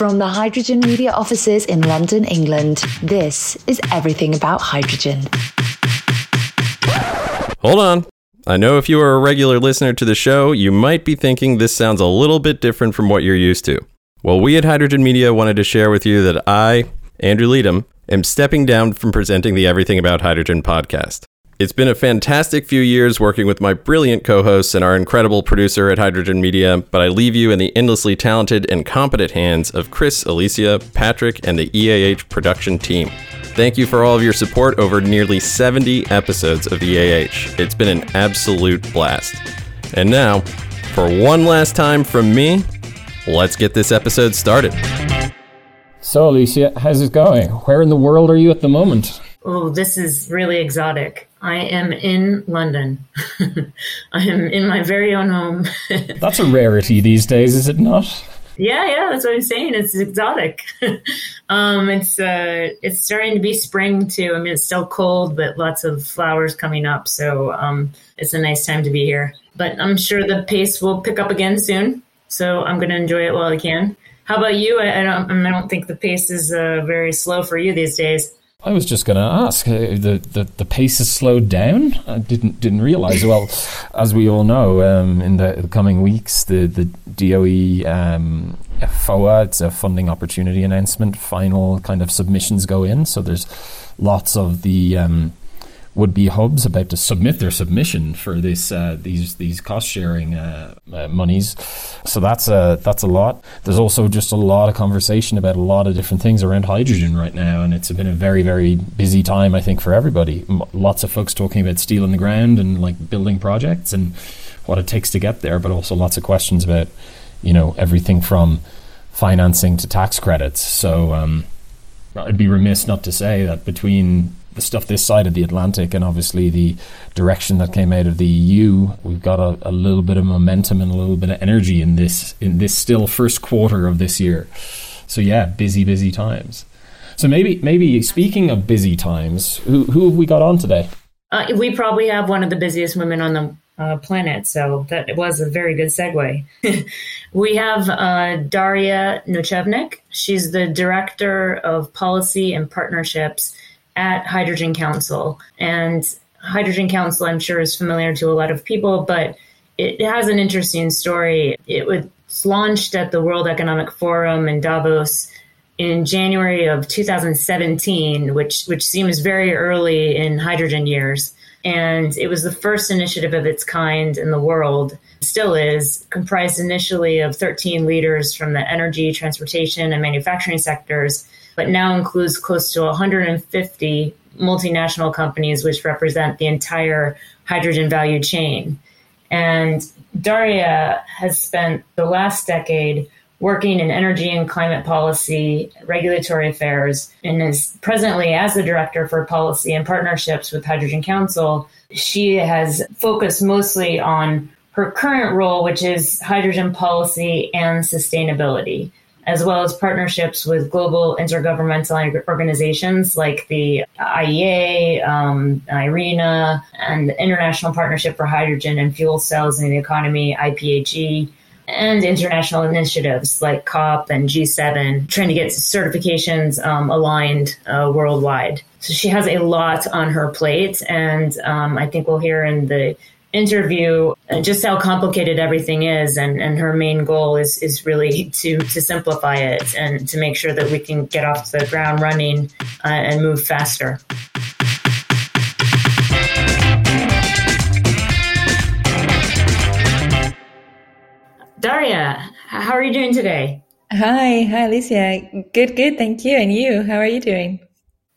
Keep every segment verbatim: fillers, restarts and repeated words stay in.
From the Hydrogen Media offices in London, England, this is Everything About Hydrogen. Hold on. I know if you are a regular listener to the show, you might be thinking this sounds a little bit different from what you're used to. Well, we at Hydrogen Media wanted to share with you that I, Andrew Leedham, am stepping down from presenting the Everything About Hydrogen podcast. It's been a fantastic few years working with my brilliant co-hosts and our incredible producer at Hydrogen Media, but I leave you in the endlessly talented and competent hands of Chris, Alicia, Patrick, and the E A H production team. Thank you for all of your support over nearly seventy episodes of the E A H. It's been an absolute blast. And now, for one last time from me, let's get this episode started. So, Alicia, how's it going? Where in the world are you at the moment? Oh, this is really exotic. I am in London. I am in my very own home. That's a rarity these days, is it not? Yeah, yeah, that's what I'm saying. It's exotic. um, it's uh, it's starting to be spring, too. I mean, it's still cold, but lots of flowers coming up. So um, it's a nice time to be here. But I'm sure the pace will pick up again soon. So I'm going to enjoy it while I can. How about you? I, I, don't, I don't think the pace is uh, very slow for you these days. I was just going to ask, the, the the pace has slowed down? I didn't didn't realize. Well, as we all know, um, in the, the coming weeks, the, the D O E um, F O A, it's a funding opportunity announcement, final kind of submissions go in. So there's lots of the um, would-be hubs about to submit their submission for this uh, these these cost-sharing uh, uh, monies. So that's a, that's a lot. There's also just a lot of conversation about a lot of different things around hydrogen right now, and it's been a very, very busy time, I think, for everybody. M- lots of folks talking about steel in the ground and like building projects and what it takes to get there, but also lots of questions about, you know, everything from financing to tax credits. So um, I'd be remiss not to say that between the stuff this side of the Atlantic and obviously the direction that came out of the E U, we've got a, a little bit of momentum and a little bit of energy in this in this still first quarter of this year. So yeah, busy, busy times. So maybe maybe speaking of busy times, who who have we got on today? Uh, we probably have one of the busiest women on the uh, planet, so that was a very good segue. We have uh, Daria Nochevnik. She's the Director of Policy and Partnerships at Hydrogen Council. And Hydrogen Council, I'm sure, is familiar to a lot of people, but it has an interesting story. It was launched at the World Economic Forum in Davos in January of two thousand seventeen, which, which seems very early in hydrogen years. And it was the first initiative of its kind in the world, still is, comprised initially of thirteen leaders from the energy, transportation, and manufacturing sectors, but now includes close to one hundred fifty multinational companies, which represent the entire hydrogen value chain. And Daria has spent the last decade working in energy and climate policy, regulatory affairs, and is presently as the Director for Policy and Partnerships with Hydrogen Council. She has focused mostly on her current role, which is hydrogen policy and sustainability, as well as partnerships with global intergovernmental organizations like the I E A, um, IRENA, and the International Partnership for Hydrogen and Fuel Cells in the Economy, I P H E, and international initiatives like COP and G seven, trying to get certifications um, aligned uh, worldwide. So she has a lot on her plate, and um, I think we'll hear in the interview just how complicated everything is, and, and her main goal is is really to to simplify it and to make sure that we can get off the ground running uh, and move faster. Daria, how are you doing today? Hi, hi Alicia. Good, good, thank you. And you, how are you doing?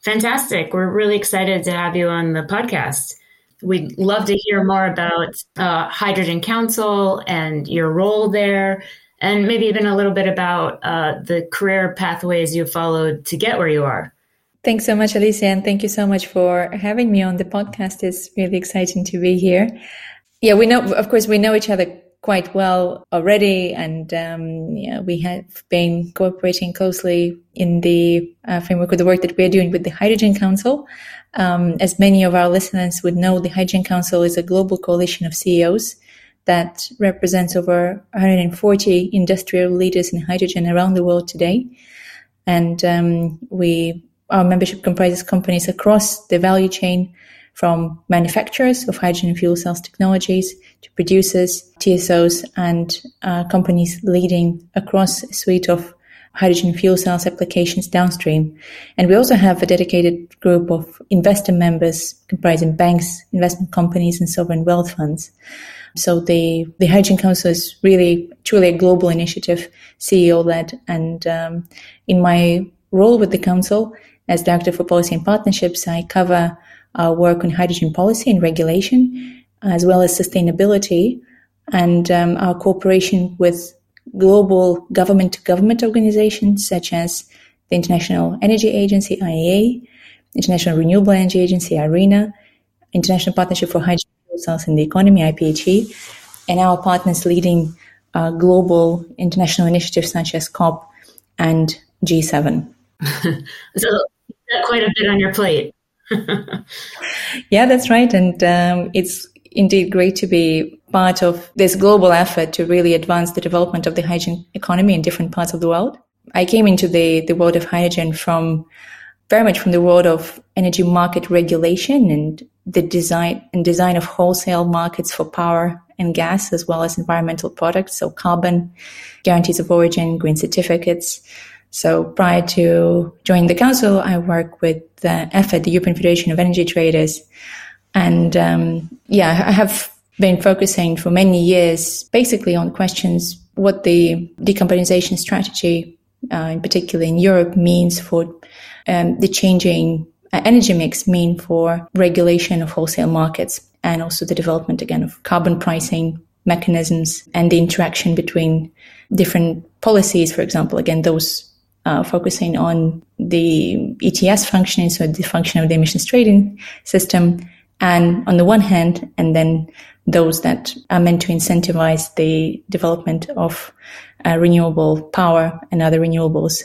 Fantastic. We're really excited to have you on the podcast. We'd love to hear more about uh, Hydrogen Council and your role there, and maybe even a little bit about uh, the career pathways you followed to get where you are. Thanks so much, Alicia, and thank you so much for having me on the podcast. It's really exciting to be here. Yeah, we know, of course, we know each other quite well already, and um, yeah, we have been cooperating closely in the uh, framework of the work that we are doing with the Hydrogen Council. Um, as many of our listeners would know, the Hydrogen Council is a global coalition of C E Os that represents over one hundred forty industrial leaders in hydrogen around the world today. And um, we our membership comprises companies across the value chain, from manufacturers of hydrogen fuel cells technologies to producers, T S Os, and uh, companies leading across a suite of hydrogen fuel cells applications downstream. And we also have a dedicated group of investor members comprising banks, investment companies, and sovereign wealth funds. So the, the Hydrogen Council is really, truly a global initiative, C E O-led. And um, in my role with the Council as Director for Policy and Partnerships, I cover our work on hydrogen policy and regulation, as well as sustainability, and um, our cooperation with global government-to-government organizations such as the International Energy Agency, I E A, International Renewable Energy Agency, IRENA, International Partnership for Hydrogen Fuel Cells in the Economy, I P H E, and our partners leading uh, global international initiatives such as COP and G seven. So quite a bit on your plate. Yeah, that's right. And um, it's indeed great to be part of this global effort to really advance the development of the hydrogen economy in different parts of the world. I came into the, the world of hydrogen from very much from the world of energy market regulation and the design and design of wholesale markets for power and gas, as well as environmental products, so carbon, guarantees of origin, green certificates. So prior to joining the Council, I work with the EFET, the European Federation of Energy Traders. And um, yeah, I have been focusing for many years basically on questions what the decarbonization strategy, uh, in particular in Europe, means for um, the changing energy mix mean for regulation of wholesale markets, and also the development, again, of carbon pricing mechanisms and the interaction between different policies, for example, again, those Uh, focusing on the E T S functioning, so the function of the emissions trading system, and on the one hand, and then those that are meant to incentivize the development of uh, renewable power and other renewables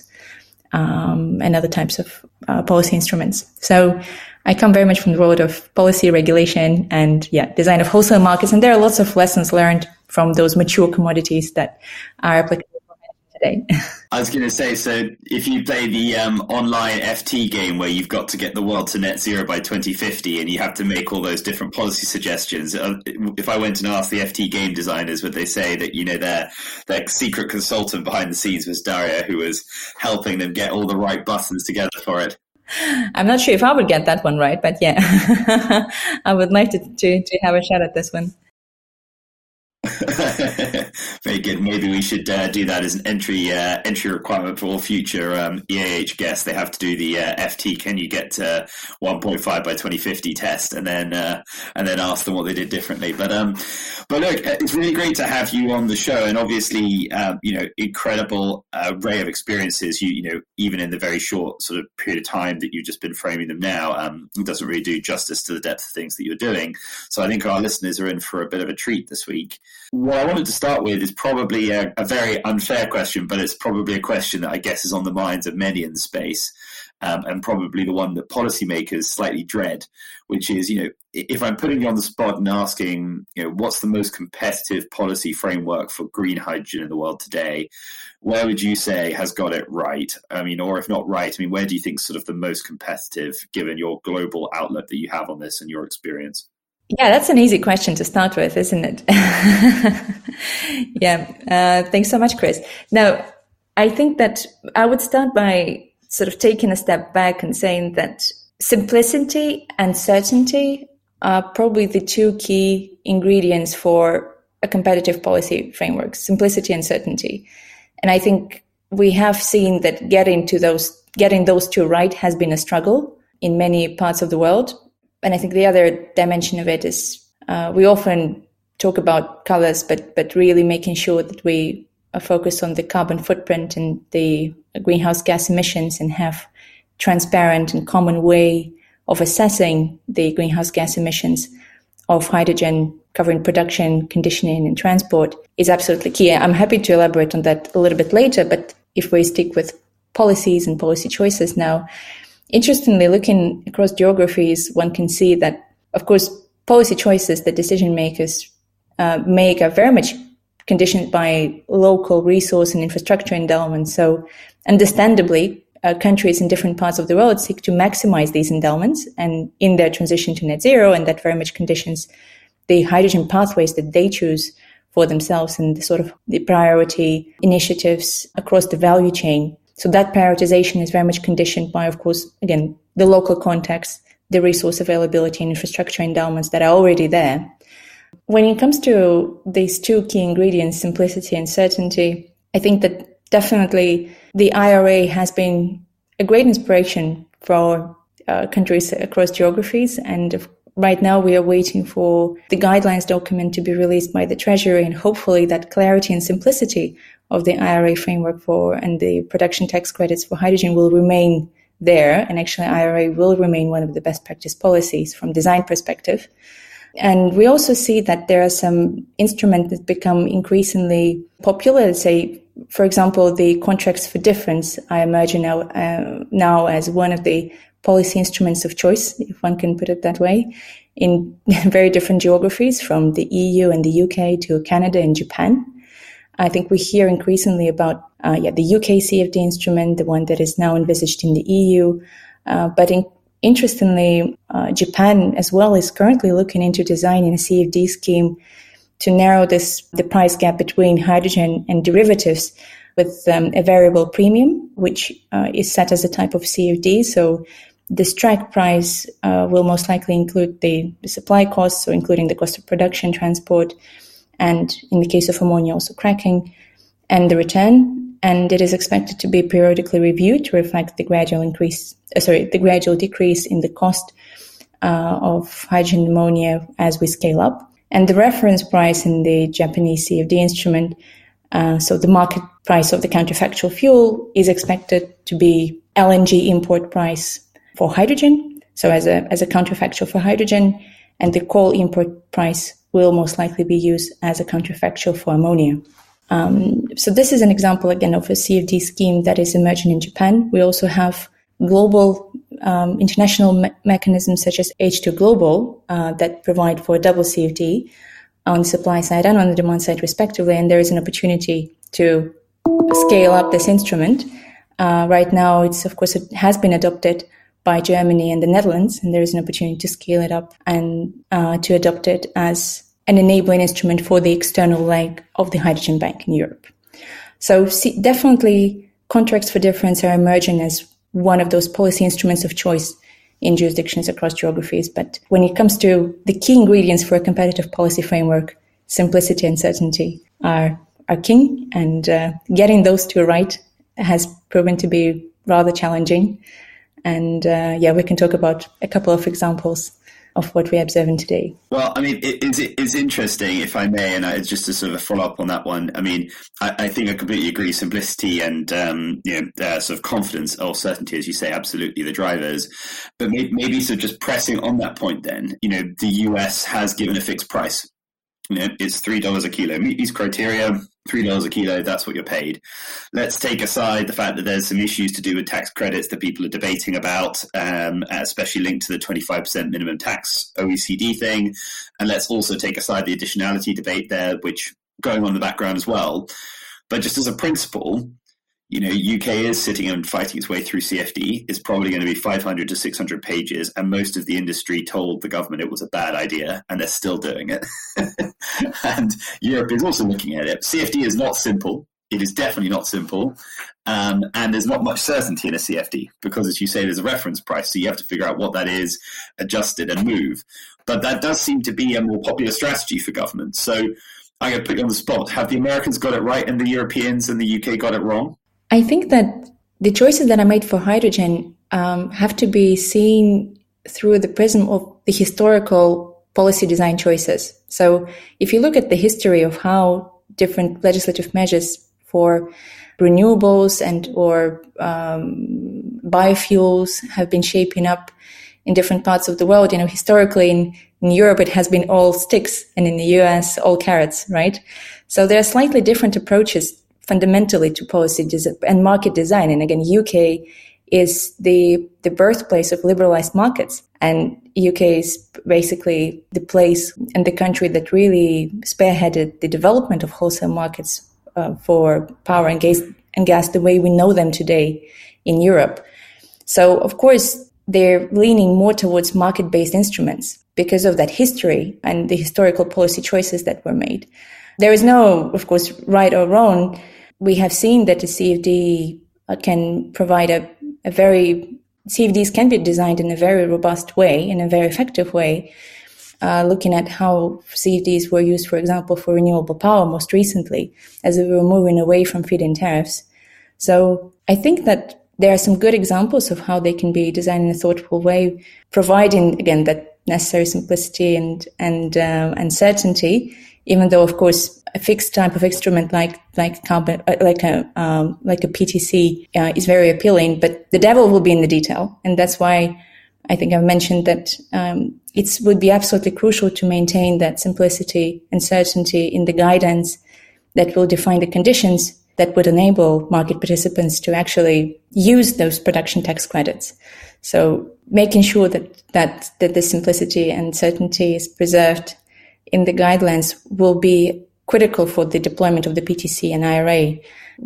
um, and other types of uh, policy instruments. So I come very much from the world of policy regulation and yeah, design of wholesale markets. And there are lots of lessons learned from those mature commodities that are applicable today. I was going to say, so if you play the um, online F T game where you've got to get the world to net zero by twenty fifty and you have to make all those different policy suggestions, uh, if I went and asked the F T game designers, would they say that, you know, their their secret consultant behind the scenes was Daria, who was helping them get all the right buttons together for it? I'm not sure if I would get that one right, but yeah, I would like to, to, to have a shot at this one. Very good. Maybe we should uh, do that as an entry uh, entry requirement for all future um, E A H guests. They have to do the uh, F T. Can you get to one point five by twenty fifty test, and then uh, and then ask them what they did differently. But um, but look, it's really great to have you on the show, and obviously, um, you know, incredible array of experiences. You you know, even in the very short sort of period of time that you've just been framing them now, um, it doesn't really do justice to the depth of things that you're doing. So I think our listeners are in for a bit of a treat this week. What I wanted to start with is probably a, a very unfair question, but it's probably a question that I guess is on the minds of many in the space, um, and probably the one that policymakers slightly dread, which is, you know, if I'm putting you on the spot and asking, you know, what's the most competitive policy framework for green hydrogen in the world today, where would you say has got it right? I mean, or if not right, I mean, where do you think sort of the most competitive, given your global outlook that you have on this and your experience? Yeah, that's an easy question to start with, isn't it? yeah, uh, thanks so much, Chris. Now, I think that I would start by sort of taking a step back and saying that simplicity and certainty are probably the two key ingredients for a competitive policy framework, simplicity and certainty. And I think we have seen that getting to those, getting those two right has been a struggle in many parts of the world. And I think the other dimension of it is uh, we often talk about colors, but but really making sure that we are focused on the carbon footprint and the greenhouse gas emissions, and have transparent and common way of assessing the greenhouse gas emissions of hydrogen, covering production, conditioning, and transport, is absolutely key. I'm happy to elaborate on that a little bit later, but if we stick with policies and policy choices now, interestingly, looking across geographies, one can see that, of course, policy choices that decision makers uh, make are very much conditioned by local resource and infrastructure endowments. So understandably, uh, countries in different parts of the world seek to maximize these endowments and in their transition to net zero, and that very much conditions the hydrogen pathways that they choose for themselves and the sort of the priority initiatives across the value chain. So that prioritization is very much conditioned by, of course, again, the local context, the resource availability and infrastructure endowments that are already there. When it comes to these two key ingredients, simplicity and certainty, I think that definitely the I R A has been a great inspiration for uh, countries across geographies. And right now we are waiting for the guidelines document to be released by the Treasury, and hopefully that clarity and simplicity of the I R A framework for and the production tax credits for hydrogen will remain there. And actually I R A will remain one of the best practice policies from design perspective. And we also see that there are some instruments that become increasingly popular. Let's say, for example, the contracts for difference are emerging now, uh, now as one of the policy instruments of choice, if one can put it that way, in very different geographies from the E U and the U K to Canada and Japan. I think we hear increasingly about uh, yeah, the U K C F D instrument, the one that is now envisaged in the E U, uh, but in Interestingly, uh, Japan as well is currently looking into designing a C F D scheme to narrow this the price gap between hydrogen and derivatives with um, a variable premium, which uh, is set as a type of C F D. So the strike price uh, will most likely include the supply costs, so including the cost of production, transport, and in the case of ammonia, also cracking, and the return. And it is expected to be periodically reviewed to reflect the gradual increase, uh, sorry, the gradual decrease in the cost uh, of hydrogen ammonia as we scale up. And the reference price in the Japanese C F D instrument, uh, so the market price of the counterfactual fuel, is expected to be L N G import price for hydrogen, so as a as a counterfactual for hydrogen, and the coal import price will most likely be used as a counterfactual for ammonia. Um, so this is an example, again, of a C F D scheme that is emerging in Japan. We also have global um, international me- mechanisms such as H two Global uh, that provide for a double C F D on the supply side and on the demand side, respectively. And there is an opportunity to scale up this instrument. Uh, right now, it's of course, it has been adopted by Germany and the Netherlands, and there is an opportunity to scale it up and uh, to adopt it as an enabling instrument for the external leg of the Hydrogen Bank in Europe. So see, definitely contracts for difference are emerging as one of those policy instruments of choice in jurisdictions across geographies. But when it comes to the key ingredients for a competitive policy framework, simplicity and certainty are, are king. And uh, getting those two right has proven to be rather challenging. And uh, yeah, we can talk about a couple of examples of what we're observing today. Well, I mean, it is it's interesting, if I may, and I, just to sort of follow up on that one. I mean, I, I think I completely agree. Simplicity and um, you know, uh, sort of confidence or certainty, as you say, absolutely the drivers. But maybe, maybe sort of just pressing on that point, then, you know, the U S has given a fixed price. You know, it's three dollars a kilo. Meet these criteria. three dollars a kilo, that's what you're paid. Let's take aside the fact that there's some issues to do with tax credits that people are debating about, um, especially linked to the twenty-five percent minimum tax O E C D thing. And let's also take aside the additionality debate there, which going on in the background as well. But just as a principle, you know, U K is sitting and fighting its way through C F D. It's probably going to be five hundred to six hundred pages. And most of the industry told the government it was a bad idea, and they're still doing it. And Europe is also looking at it. C F D is not simple. It is definitely not simple. Um, and there's not much certainty in a C F D because, as you say, there's a reference price. So you have to figure out what that is, adjust it and move. But that does seem to be a more popular strategy for governments. So I'm going to put you on the spot. Have the Americans got it right and the Europeans and the U K got it wrong? I think that the choices that are made for hydrogen um, have to be seen through the prism of the historical policy design choices. So if you look at the history of how different legislative measures for renewables and or um, biofuels have been shaping up in different parts of the world, you know, historically in, in Europe, it has been all sticks, and in the U S, all carrots, right? So there are slightly different approaches fundamentally to policy design and market design. And again, U K is the the birthplace of liberalized markets. And U K is basically the place and the country that really spearheaded the development of wholesale markets uh, for power and gas, and gas the way we know them today in Europe. So, of course, they're leaning more towards market-based instruments because of that history and the historical policy choices that were made. There is no, of course, right or wrong. We have seen that the C F D can provide a, a very... C F Ds can be designed in a very robust way, in a very effective way, uh, looking at how C F Ds were used, for example, for renewable power most recently, as we were moving away from feed-in tariffs. So I think that there are some good examples of how they can be designed in a thoughtful way, providing, again, that necessary simplicity and and uh, and certainty, even though, of course, a fixed type of instrument like like carbon, like a um, like a P T C uh, is very appealing, but the devil will be in the detail, and that's why I think I've mentioned that um, it would be absolutely crucial to maintain that simplicity and certainty in the guidance that will define the conditions that would enable market participants to actually use those production tax credits. So making sure that that that the simplicity and certainty is preserved in the guidelines will be critical for the deployment of the P T C and I R A.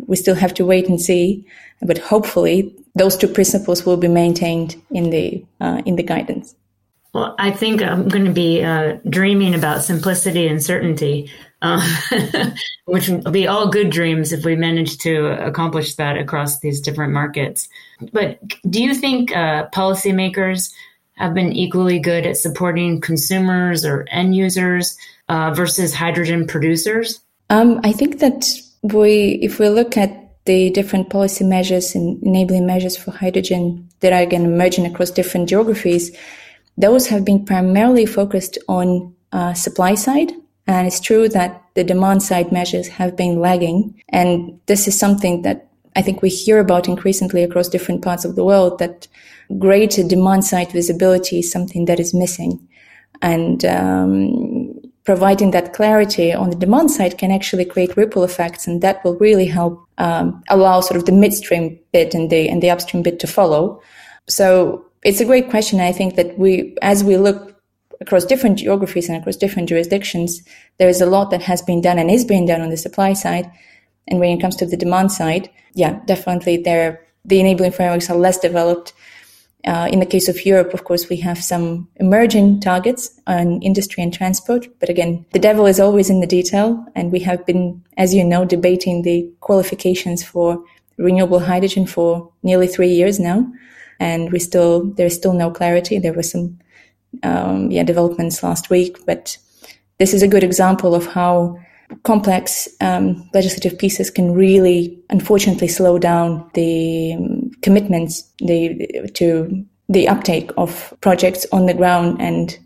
We still have to wait and see, but hopefully those two principles will be maintained in the uh, in the guidance. Well, I think I'm going to be uh, dreaming about simplicity and certainty, uh, which will be all good dreams if we manage to accomplish that across these different markets. But do you think uh, policymakers have been equally good at supporting consumers or end users uh, versus hydrogen producers? Um, I think that we, if we look at the different policy measures and enabling measures for hydrogen that are again emerging across different geographies, those have been primarily focused on uh, supply side. And it's true that the demand side measures have been lagging. And this is something that I think we hear about increasingly across different parts of the world, that greater demand side visibility is something that is missing. And um, providing that clarity on the demand side can actually create ripple effects. And that will really help um, allow sort of the midstream bit and the, and the upstream bit to follow. So it's a great question. I think that we, as we look across different geographies and across different jurisdictions, there is a lot that has been done and is being done on the supply side. And when it comes to the demand side, yeah, definitely there, the enabling frameworks are less developed. Uh, in the case of Europe, of course, we have some emerging targets on industry and transport. But again, the devil is always in the detail. And we have been, as you know, debating the qualifications for renewable hydrogen for nearly three years now. And we still, there's still no clarity. There were some um, yeah, developments last week, but this is a good example of how complex um, legislative pieces can really, unfortunately, slow down the um, commitments the, to the uptake of projects on the ground and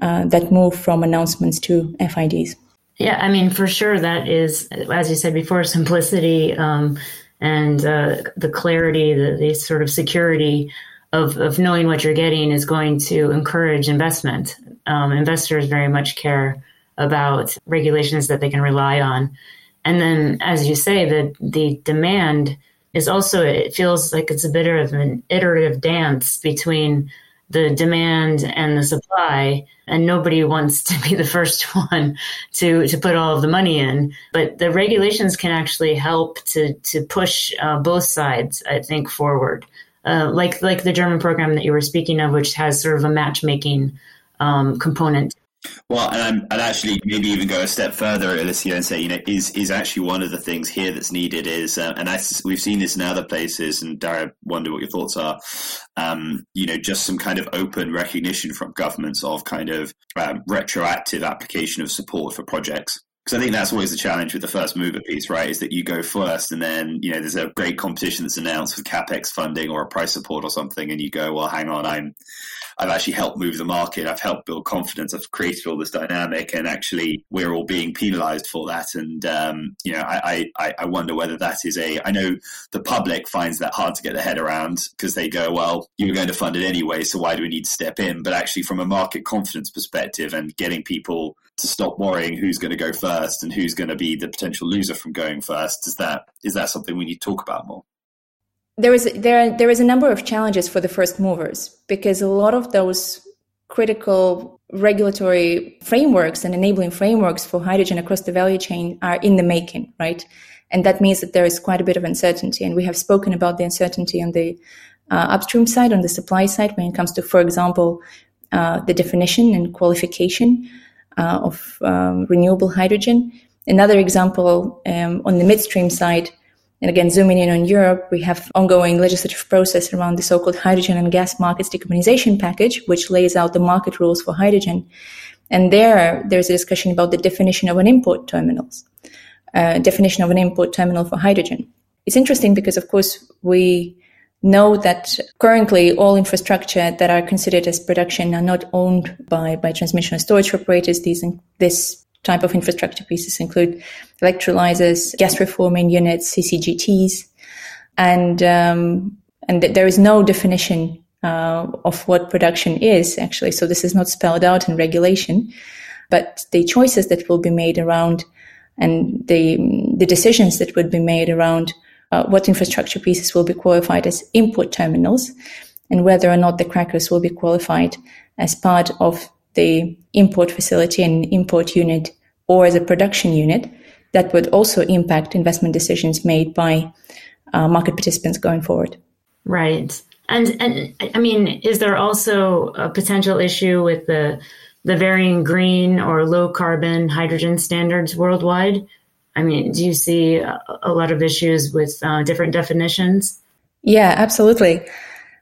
uh, that move from announcements to F I Ds. Yeah, I mean, for sure, that is, as you said before, simplicity, um, And uh, the clarity, the, the sort of security of, of knowing what you're getting is going to encourage investment. Um, investors very much care about regulations that they can rely on. And then, as you say, the, the demand is also, it feels like it's a bit of an iterative dance between the demand and the supply, and nobody wants to be the first one to, to put all of the money in. But the regulations can actually help to to push uh, both sides, I think, forward. Uh, like like the German program that you were speaking of, which has sort of a matchmaking um, component. Well, and I'm, I'd actually maybe even go a step further, Alicia, and say, you know, is is actually one of the things here that's needed is, uh, and that's, we've seen this in other places, and Daria, wonder what your thoughts are, um, you know, just some kind of open recognition from governments of kind of um, retroactive application of support for projects. Because I think that's always the challenge with the first mover piece, right, is that you go first and then, you know, there's a great competition that's announced with CapEx funding or a price support or something, and you go, well, hang on, I'm... I've actually helped move the market. I've helped build confidence. I've created all this dynamic, and actually we're all being penalized for that. And, um, you know, I, I, I wonder whether that is a, I know the public finds that hard to get their head around because they go, well, you're going to fund it anyway, so why do we need to step in? But actually from a market confidence perspective and getting people to stop worrying who's going to go first and who's going to be the potential loser from going first, is that, is that something we need to talk about more? there is there there is a number of challenges for the first movers, because a lot of those critical regulatory frameworks and enabling frameworks for hydrogen across the value chain are in the making, right? And that means that there is quite a bit of uncertainty. And we have spoken about the uncertainty on the uh, upstream side, on the supply side, when it comes to, for example, uh, the definition and qualification uh, of um, renewable hydrogen. Another example um, on the midstream side, and again, zooming in on Europe, we have ongoing legislative process around the so-called hydrogen and gas markets decarbonization package, which lays out the market rules for hydrogen. And there, there's a discussion about the definition of an import terminals, uh, definition of an import terminal for hydrogen. It's interesting because, of course, we know that currently all infrastructure that are considered as production are not owned by, by transmission and storage operators. These, this type of infrastructure pieces include electrolyzers, gas reforming units, C C G Ts, and um, and th- there is no definition uh, of what production is, actually. So this is not spelled out in regulation, but the choices that will be made around and the the decisions that would be made around uh, what infrastructure pieces will be qualified as import terminals, and whether or not the crackers will be qualified as part of the import facility and import unit or as a production unit, that would also impact investment decisions made by uh, market participants going forward. Right. And, and I mean, is there also a potential issue with the the varying green or low carbon hydrogen standards worldwide? I mean, do you see a, a lot of issues with uh, different definitions? Yeah, absolutely.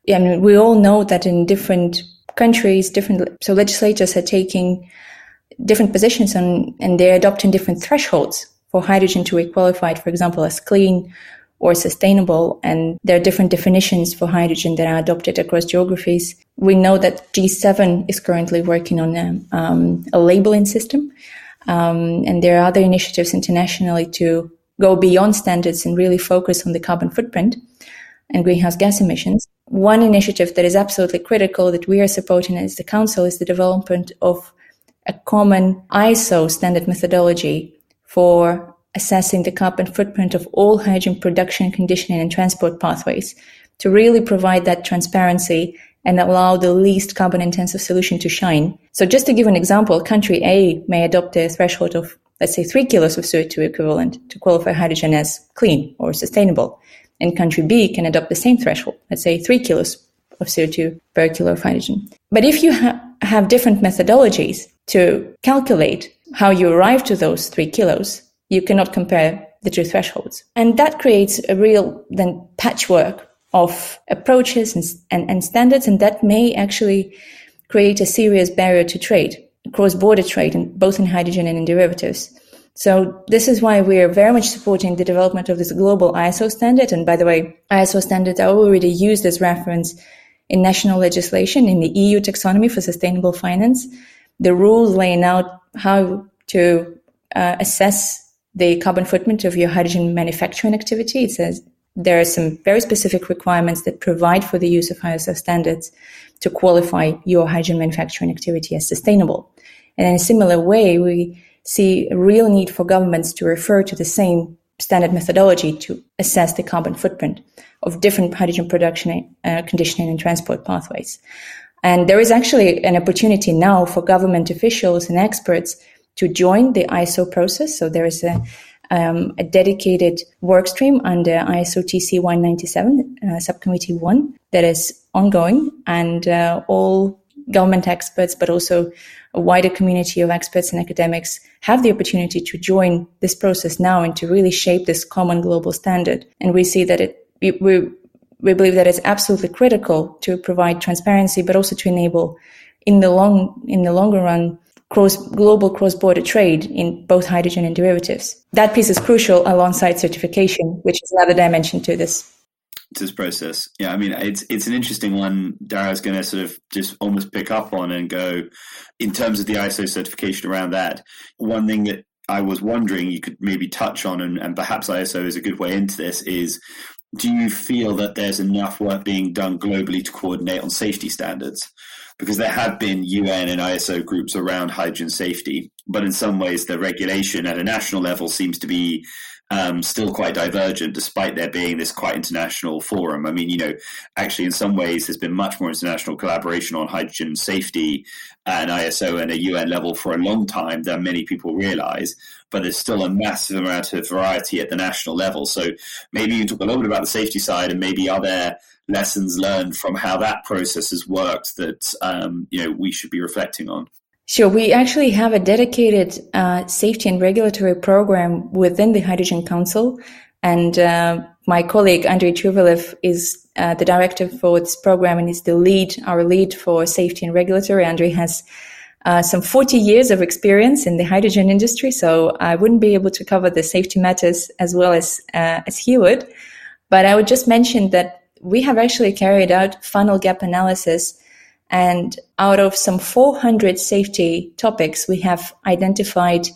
Yeah, I mean, we all know that in different countries, different, so legislators are taking different positions on, and they're adopting different thresholds for hydrogen to be qualified, for example, as clean or sustainable. And there are different definitions for hydrogen that are adopted across geographies. We know that G seven is currently working on a, um, a labeling system. Um, and there are other initiatives internationally to go beyond standards and really focus on the carbon footprint and greenhouse gas emissions. One initiative that is absolutely critical that we are supporting as the Council is the development of a common I S O standard methodology for assessing the carbon footprint of all hydrogen production, conditioning, and transport pathways, to really provide that transparency and allow the least carbon-intensive solution to shine. So just to give an example, country A may adopt a threshold of, let's say, three kilos of C O two equivalent to qualify hydrogen as clean or sustainable. And country B can adopt the same threshold, let's say three kilos of C O two per kilo of hydrogen. But if you ha- have different methodologies to calculate how you arrive to those three kilos, you cannot compare the two thresholds. And that creates a real then patchwork of approaches and, and, and standards, and that may actually create a serious barrier to trade, cross-border trade, in, both in hydrogen and in derivatives. So this is why we are very much supporting the development of this global I S O standard. And by the way, I S O standards are already used as reference in national legislation, in the E U taxonomy for sustainable finance. The rules laying out how to uh, assess the carbon footprint of your hydrogen manufacturing activity. It says there are some very specific requirements that provide for the use of I S O standards to qualify your hydrogen manufacturing activity as sustainable. And in a similar way, we see a real need for governments to refer to the same standard methodology to assess the carbon footprint of different hydrogen production, uh, conditioning, and transport pathways. And there is actually an opportunity now for government officials and experts to join the I S O process. So there is a, um, a dedicated work stream under I S O T C one ninety-seven, uh, Subcommittee one, that is ongoing, and uh, all government experts, but also a wider community of experts and academics have the opportunity to join this process now and to really shape this common global standard. And we see that it, we, we believe that it's absolutely critical to provide transparency, but also to enable in the long, in the longer run, cross global cross-border trade in both hydrogen and derivatives. That piece is crucial alongside certification, which is another dimension to this. This process. Yeah, I mean, it's it's an interesting one. Dara's going to sort of just almost pick up on and go in terms of the I S O certification around that. One thing that I was wondering you could maybe touch on, and, and perhaps I S O is a good way into this, is do you feel that there's enough work being done globally to coordinate on safety standards? Because there have been U N and I S O groups around hydrogen safety, but in some ways the regulation at a national level seems to be um, still quite divergent, despite there being this quite international forum. I mean, you know, actually in some ways there's been much more international collaboration on hydrogen safety and I S O and a U N level for a long time than many people realize, but there's still a massive amount of variety at the national level. So maybe you talk a little bit about the safety side, and maybe are there lessons learned from how that process has worked that, um, you know, we should be reflecting on? Sure. We actually have a dedicated uh, safety and regulatory program within the Hydrogen Council. And uh, my colleague, Andrei Trivilev, is uh, the director for this program and is the lead, our lead for safety and regulatory. Andrei has uh, some forty years of experience in the hydrogen industry, so I wouldn't be able to cover the safety matters as well as, uh, as he would. But I would just mention that we have actually carried out funnel gap analysis. And out of some four hundred safety topics, we have identified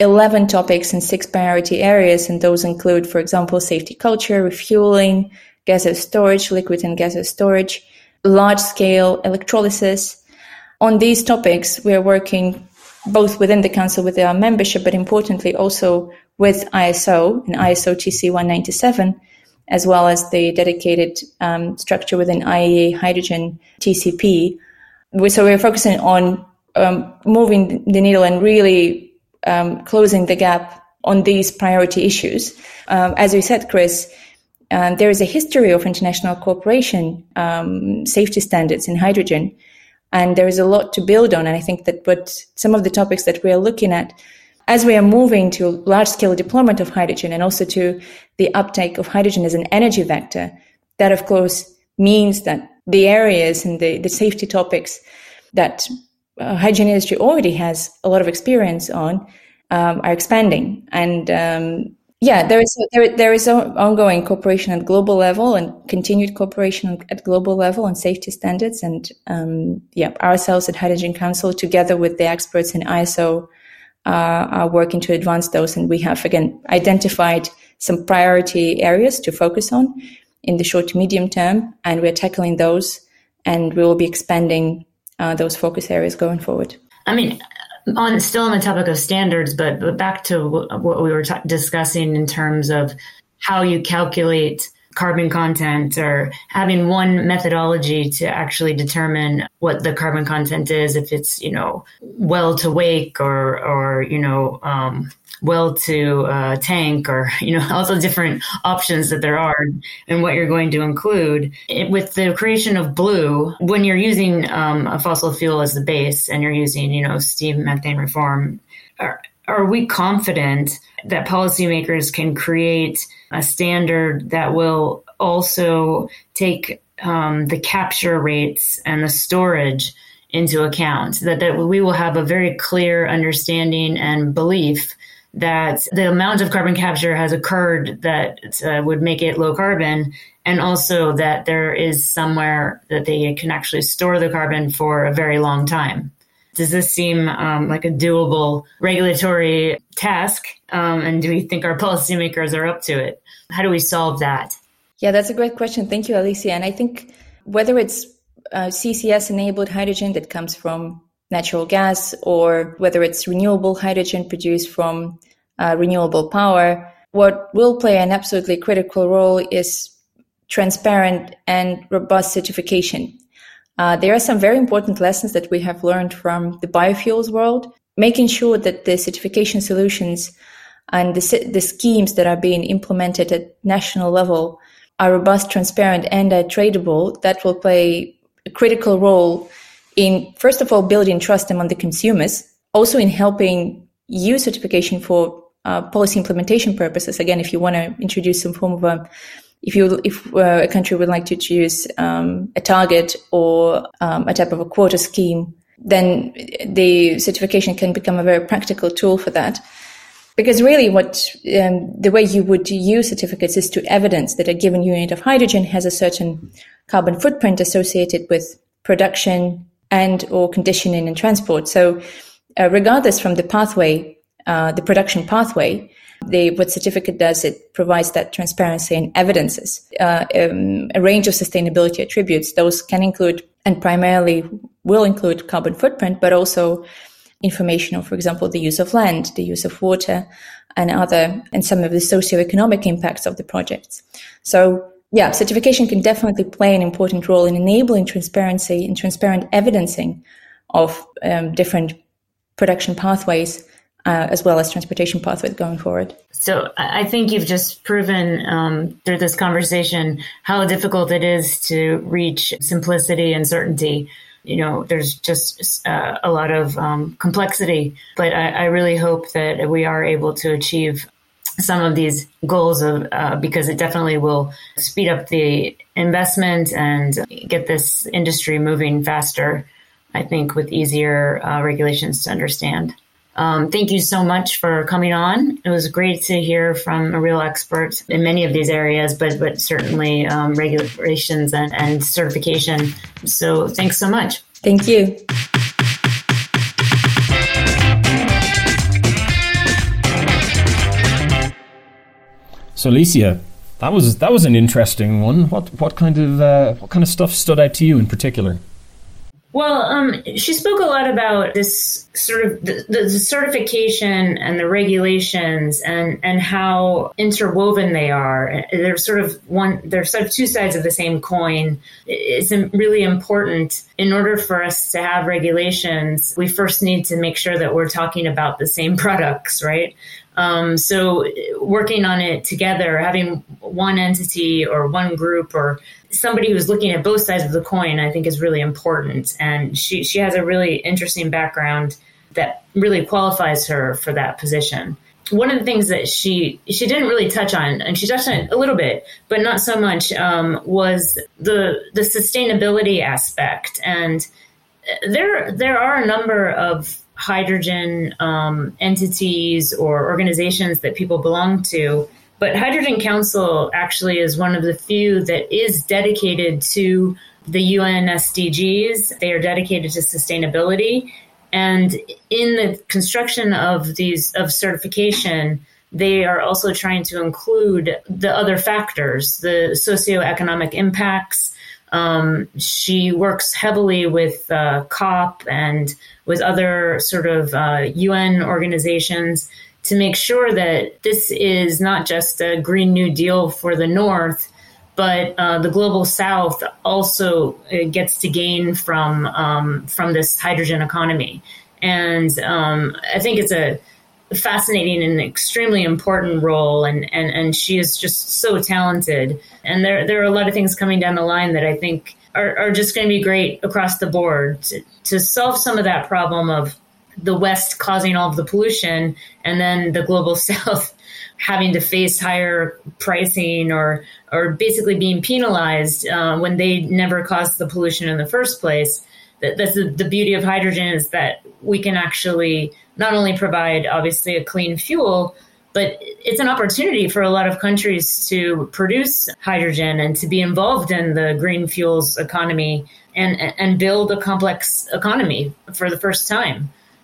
eleven topics in six priority areas. And those include, for example, safety culture, refueling, gaseous storage, liquid and gaseous storage, large-scale electrolysis. On these topics, we are working both within the Council with our membership, but importantly also with I S O and I S O T C one ninety-seven, as well as the dedicated um, structure within I E A Hydrogen T C P. We, so we're focusing on um, moving the needle and really um, closing the gap on these priority issues. Um, as you said, Chris, um, there is a history of international cooperation, um, safety standards in hydrogen, and there is a lot to build on. And I think that what some of the topics that we are looking at as we are moving to large-scale deployment of hydrogen and also to the uptake of hydrogen as an energy vector, that, of course, means that the areas and the, the safety topics that uh, hydrogen industry already has a lot of experience on um, are expanding. And, um, yeah, there is there, there is ongoing cooperation at global level and continued cooperation at global level on safety standards. And, um, yeah, ourselves at Hydrogen Council, together with the experts in I S O, Uh, are working to advance those, and we have again identified some priority areas to focus on in the short to medium term, and we're tackling those, and we will be expanding uh, those focus areas going forward. I mean, on still on the topic of standards, but, but back to w- what we were t- discussing in terms of how you calculate carbon content, or having one methodology to actually determine what the carbon content is, if it's, you know, well to wake or, or, you know, um, well to uh, tank, or, you know, all the different options that there are and what you're going to include. It, with the creation of blue, when you're using um, a fossil fuel as the base and you're using, you know, steam methane reform, or, are we confident that policymakers can create a standard that will also take um, the capture rates and the storage into account, that, that we will have a very clear understanding and belief that the amount of carbon capture has occurred that uh, would make it low carbon, and also that there is somewhere that they can actually store the carbon for a very long time? Does this seem um, like a doable regulatory task? Um, and do we think our policymakers are up to it? How do we solve that? Yeah, that's a great question. Thank you, Alicia. And I think whether it's uh, C C S-enabled hydrogen that comes from natural gas, or whether it's renewable hydrogen produced from uh, renewable power, what will play an absolutely critical role is transparent and robust certification. Uh, there are some very important lessons that we have learned from the biofuels world, making sure that the certification solutions and the, the schemes that are being implemented at national level are robust, transparent, and are tradable. That will play a critical role in, first of all, building trust among the consumers, also in helping use certification for uh, policy implementation purposes. Again, if you want to introduce some form of a If you, if uh, a country would like to choose um, a target or um, a type of a quota scheme, then the certification can become a very practical tool for that. Because really, what um, the way you would use certificates is to evidence that a given unit of hydrogen has a certain carbon footprint associated with production and or conditioning and transport. So, uh, regardless from the pathway, uh, the production pathway. The, what certificate does, it provides that transparency and evidences, uh, um, a range of sustainability attributes. Those can include, and primarily will include, carbon footprint, but also information on, for example, the use of land, the use of water, and other, and some of the socioeconomic impacts of the projects. So yeah, certification can definitely play an important role in enabling transparency and transparent evidencing of um, different production pathways, Uh, as well as transportation pathways going forward. So I think you've just proven um, through this conversation how difficult it is to reach simplicity and certainty. You know, there's just uh, a lot of um, complexity, but I, I really hope that we are able to achieve some of these goals of uh, because it definitely will speed up the investment and get this industry moving faster, I think, with easier uh, regulations to understand. Um, thank you so much for coming on. It was great to hear from a real expert in many of these areas, but but certainly um, regulations and, and certification. So thanks so much. Thank you. So Licia, that was that was an interesting one. What what kind of uh, what kind of stuff stood out to you in particular? Well, um, she spoke a lot about this sort of the, the certification and the regulations and, and how interwoven they are. They're sort of one. They're sort of two sides of the same coin. It's really important. In order for us to have regulations, we first need to make sure that we're talking about the same products, right? Um, so working on it together, having one entity or one group or somebody who's looking at both sides of the coin, I think is really important. And she, she has a really interesting background that really qualifies her for that position. One of the things that she she didn't really touch on, and she touched on it a little bit, but not so much, um, was the the sustainability aspect. And there there are a number of hydrogen um, entities or organizations that people belong to. But Hydrogen Council actually is one of the few that is dedicated to the U N S D Gs. They are dedicated to sustainability. And in the construction of these of certification, they are also trying to include the other factors, the socioeconomic impacts. Um, she works heavily with uh, COP and with other sort of uh, U N organizations to make sure that this is not just a Green New Deal for the North, but uh, the Global South also gets to gain from um, from this hydrogen economy. And um, I think it's a fascinating and extremely important role. And, and, and she is just so talented. And there, there are a lot of things coming down the line that I think are, are just going to be great across the board to, to solve some of that problem of the West causing all of the pollution and then the Global South having to face higher pricing or or basically being penalized uh, when they never caused the pollution in the first place. That, that's the, the beauty of hydrogen is that we can actually not only provide, obviously, a clean fuel, but it's an opportunity for a lot of countries to produce hydrogen and to be involved in the green fuels economy and and build a complex economy for the first time.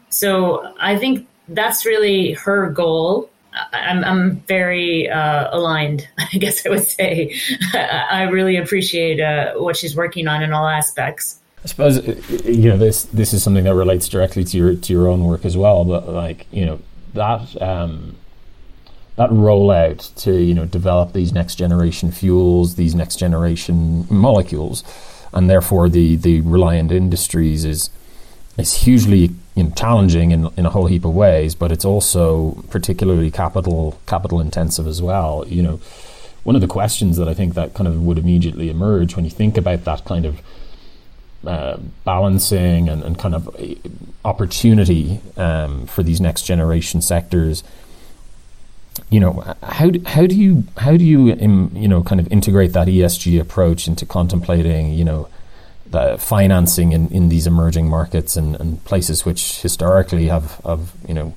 So I think that's really her goal. I'm, I'm very uh, aligned, I guess I would say. I really appreciate uh, what she's working on in all aspects. I suppose, you know, this this is something that relates directly to your to your own work as well. But like, you know, that um, that rollout to, you know, develop these next generation fuels, these next generation molecules, and therefore the the reliant industries is is hugely You know, challenging in in a whole heap of ways, but it's also particularly capital capital intensive as well. You know, one of the questions that I think that kind of would immediately emerge when you think about that kind of uh, balancing and, and kind of opportunity um, for these next generation sectors. You know, how do, how do you how do you um, you know kind of integrate that E S G approach into contemplating, you know, the financing in, in these emerging markets and, and places which historically have, have you know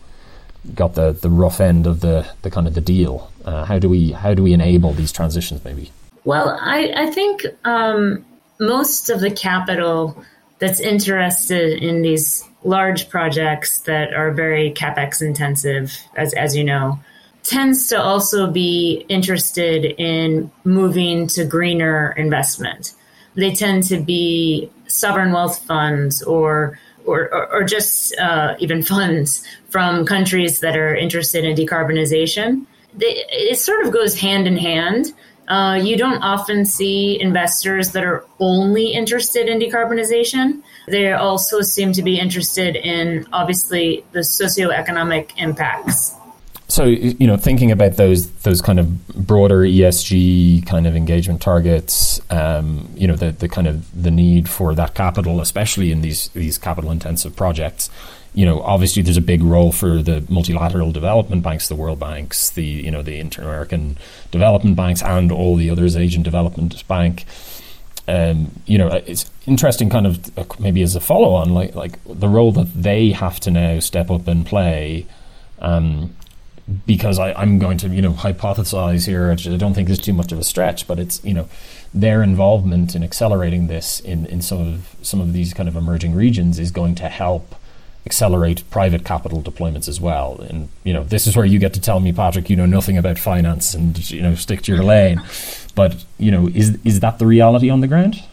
got the, the rough end of the, the kind of the deal? Uh, how do we how do we enable these transitions maybe? Well, I, I think um, most of the capital that's interested in these large projects that are very CapEx intensive, as as you know, tends to also be interested in moving to greener investment. They tend to be sovereign wealth funds or or, or, or just uh, even funds from countries that are interested in decarbonization. They, it sort of goes hand in hand. Uh, you don't often see investors that are only interested in decarbonization. They also seem to be interested in, obviously, the socioeconomic impacts. So, you know, thinking about those those kind of broader E S G kind of engagement targets, um, you know, the, the kind of the need for that capital, especially in these, these capital-intensive projects, you know, obviously there's a big role for the multilateral development banks, the World Banks, the, you know, the Inter-American Development Banks and all the others, Asian Development Bank. Um, you know, it's interesting kind of uh, maybe as a follow-on, like, like the role that they have to now step up and play, um, because I, I'm going to, you know, hypothesize here, I don't think there's too much of a stretch, but it's, you know, their involvement in accelerating this in, in some of some of these kind of emerging regions is going to help accelerate private capital deployments as well. And, you know, this is where you get to tell me, Patrick, you know nothing about finance and, you know, stick to your lane. But, you know, is is that the reality on the ground?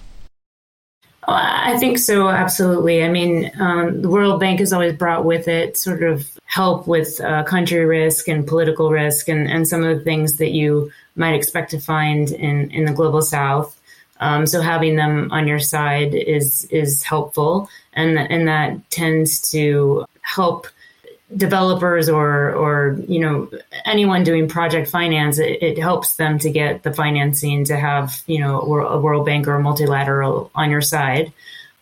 I think so, absolutely. I mean, um, the World Bank has always brought with it sort of help with uh, country risk and political risk and, and some of the things that you might expect to find in, in the Global South. Um, so having them on your side is is helpful, and and that tends to help developers or or you know anyone doing project finance. It, it helps them to get the financing to have you know a World Bank or a multilateral on your side,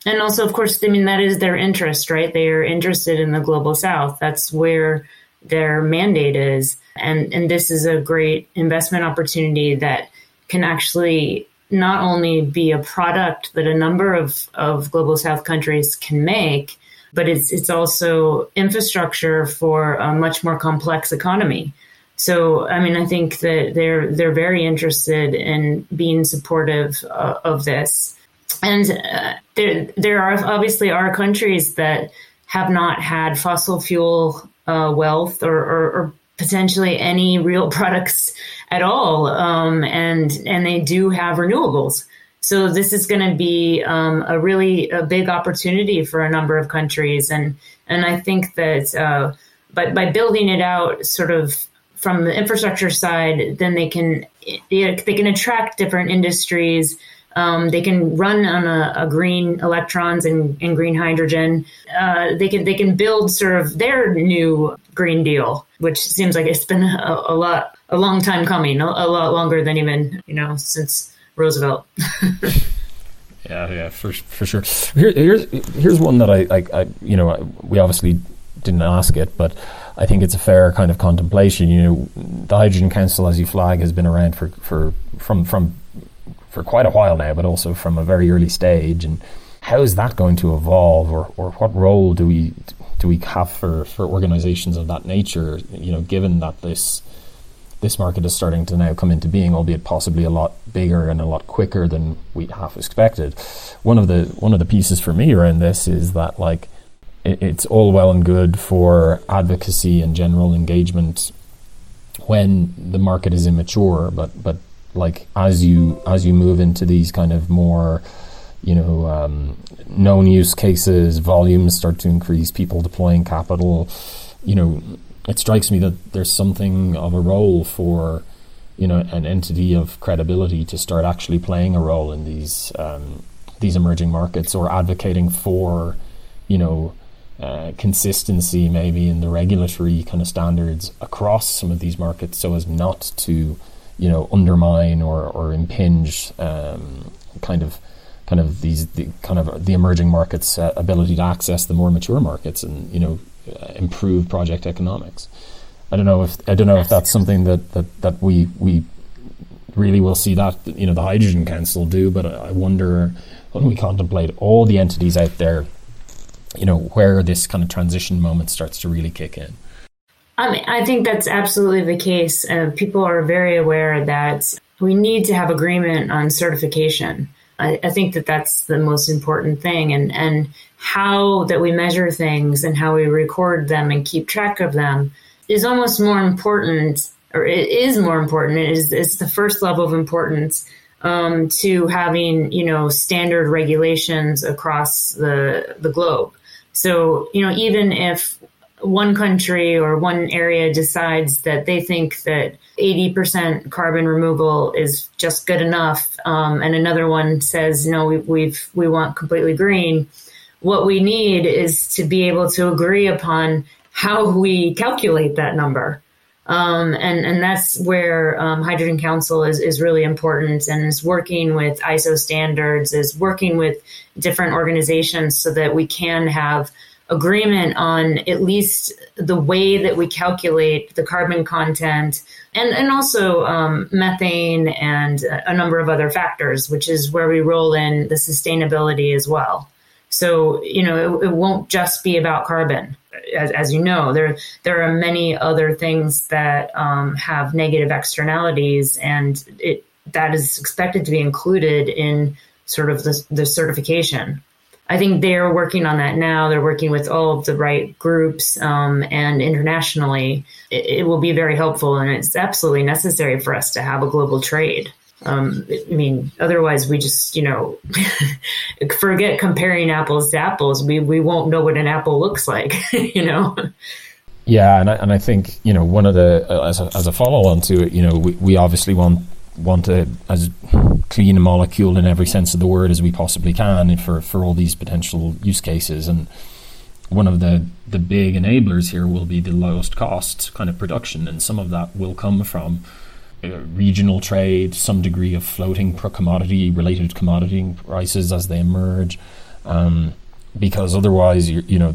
and also of course I mean that is their interest, right? They are interested in the Global South. That's where their mandate is, and and this is a great investment opportunity that can actually not only be a product that a number of, of Global South countries can make, but it's it's also infrastructure for a much more complex economy. So, I mean, I think that they're they're very interested in being supportive uh, of this. And uh, there there are obviously are countries that have not had fossil fuel uh, wealth or, or, or potentially any real products at all, um, and and they do have renewables. So this is going to be um, a really a big opportunity for a number of countries, and and I think that uh, but by building it out sort of from the infrastructure side, then they can they can attract different industries. Um, they can run on a, a green electrons and, and green hydrogen. Uh, they can they can build sort of their new Green Deal, which seems like it's been a, a lot a long time coming, a, a lot longer than even you know since Roosevelt. yeah, yeah, for for sure. Here, here's here's one that I, I, I you know I, we obviously didn't ask it, but I think it's a fair kind of contemplation. You know, the Hydrogen Council, as you flag, has been around for for from from. for quite a while now, but also from a very early stage. And how is that going to evolve, or, or what role do we do we have for, for organizations of that nature, you know, given that this this market is starting to now come into being, albeit possibly a lot bigger and a lot quicker than we half expected? One of the one of the pieces for me around this is that, like, it, it's all well and good for advocacy and general engagement when the market is immature, but but like as you as you move into these kind of more, you know, um, known use cases, volumes start to increase, people deploying capital, you know, it strikes me that there's something of a role for, you know, an entity of credibility to start actually playing a role in these um, these emerging markets, or advocating for, you know, uh, consistency maybe in the regulatory kind of standards across some of these markets, so as not to you know, undermine or, or impinge um, kind of kind of these the, kind of the emerging markets' uh, ability to access the more mature markets and, you know, uh, improve project economics. I don't know if I don't know if that's something that, that, that we we really will see that, you know, the Hydrogen Council do, but I wonder when we contemplate all the entities out there, you know, where this kind of transition moment starts to really kick in. I mean, I think that's absolutely the case. Uh, people are very aware that we need to have agreement on certification. I, I think that that's the most important thing, and, and how that we measure things and how we record them and keep track of them is almost more important, or it is more important. It is, it's the first level of importance um, to having, you know, standard regulations across the the globe. So, you know, even if one country or one area decides that they think that eighty percent carbon removal is just good enough, um, and another one says, no, we, we've, we want completely green, what we need is to be able to agree upon how we calculate that number. Um, and, and that's where um, Hydrogen Council is, is really important, and is working with I S O standards, is working with different organizations so that we can have agreement on at least the way that we calculate the carbon content, and, and also um, methane and a number of other factors, which is where we roll in the sustainability as well. So, you know, it, it won't just be about carbon. As, as you know, there there are many other things that um, have negative externalities, and it that is expected to be included in sort of the, the certification. I think they're working on that now. They're working with all of the right groups um, and internationally. It, it will be very helpful, and it's absolutely necessary for us to have a global trade. Um, I mean, otherwise we just, you know, forget comparing apples to apples. We we won't know what an apple looks like, you know. Yeah, and I, and I think, you know, one of the uh, as a, as a follow on to it, you know, we, we obviously want want a as clean a molecule in every sense of the word as we possibly can for for all these potential use cases. And one of the the big enablers here will be the lowest cost kind of production, and some of that will come from regional trade, some degree of floating per commodity, related commodity prices as they emerge, um, because otherwise, you, you know,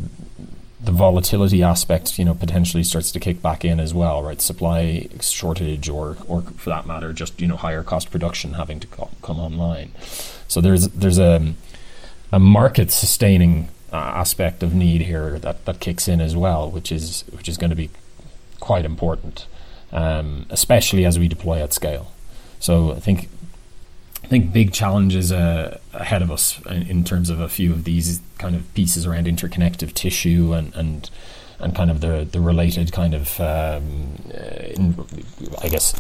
the volatility aspect, you know, potentially starts to kick back in as well, right? Supply shortage, or, or for that matter, just, you know, higher cost production having to co- come online. So there's there's a a market sustaining uh, aspect of need here that, that kicks in as well, which is which is going to be quite important. Um, especially as we deploy at scale. So I think I think big challenges uh, ahead of us in, in terms of a few of these kind of pieces around interconnective tissue and and, and kind of the, the related kind of, um, in, I guess,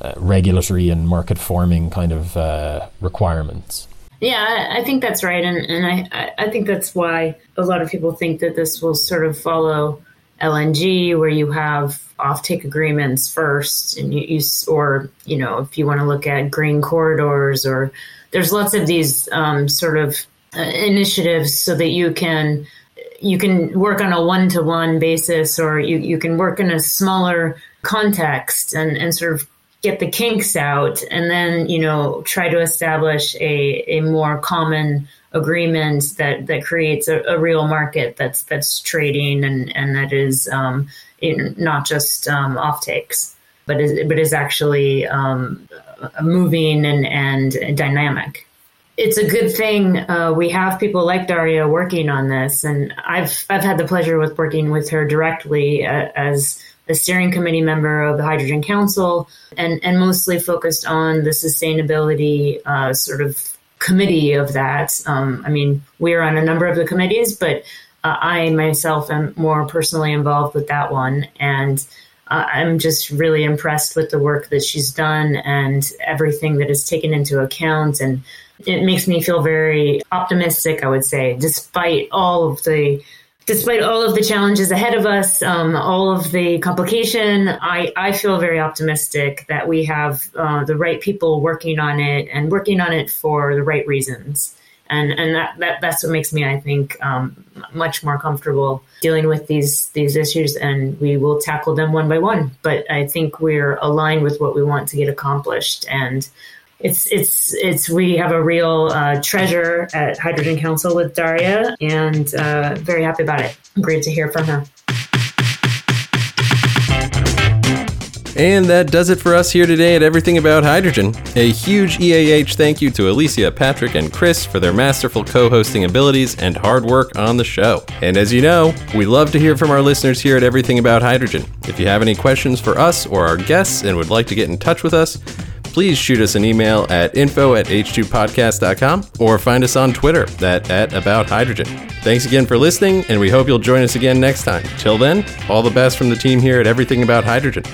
uh, regulatory and market forming kind of uh, requirements. Yeah, I think that's right. And, and I, I think that's why a lot of people think that this will sort of follow L N G, where you have offtake agreements first, and you, you or you know, if you want to look at green corridors, or there's lots of these um, sort of uh, initiatives so that you can you can work on a one to one basis, or you, you can work in a smaller context and, and sort of get the kinks out, and then, you know, try to establish a, a more common agreement that, that creates a, a real market that's that's trading and, and that is um, in, not just um, offtakes, but is, but is actually um, moving and, and dynamic. It's a good thing uh, we have people like Daria working on this, and I've I've had the pleasure with working with her directly uh, as a steering committee member of the Hydrogen Council, and, and mostly focused on the sustainability uh, sort of committee of that. Um, I mean, we're on a number of the committees, but uh, I myself am more personally involved with that one. And uh, I'm just really impressed with the work that she's done and everything that is taken into account. And it makes me feel very optimistic, I would say, despite all of the Despite all of the challenges ahead of us, um, all of the complication, I, I feel very optimistic that we have uh, the right people working on it and working on it for the right reasons. And and that, that that's what makes me, I think, um, much more comfortable dealing with these these issues, and we will tackle them one by one. But I think we're aligned with what we want to get accomplished. And It's it's it's we have a real uh, treasure at Hydrogen Council with Daria, and uh, very happy about it. Great to hear from her. And that does it for us here today at Everything About Hydrogen. A huge E A H thank you to Alicia, Patrick, and Chris for their masterful co-hosting abilities and hard work on the show. And as you know, we love to hear from our listeners here at Everything About Hydrogen. If you have any questions for us or our guests and would like to get in touch with us, please shoot us an email at info at h two podcast dot com or find us on Twitter at, at About Hydrogen. Thanks again for listening, and we hope you'll join us again next time. Till then, all the best from the team here at Everything About Hydrogen.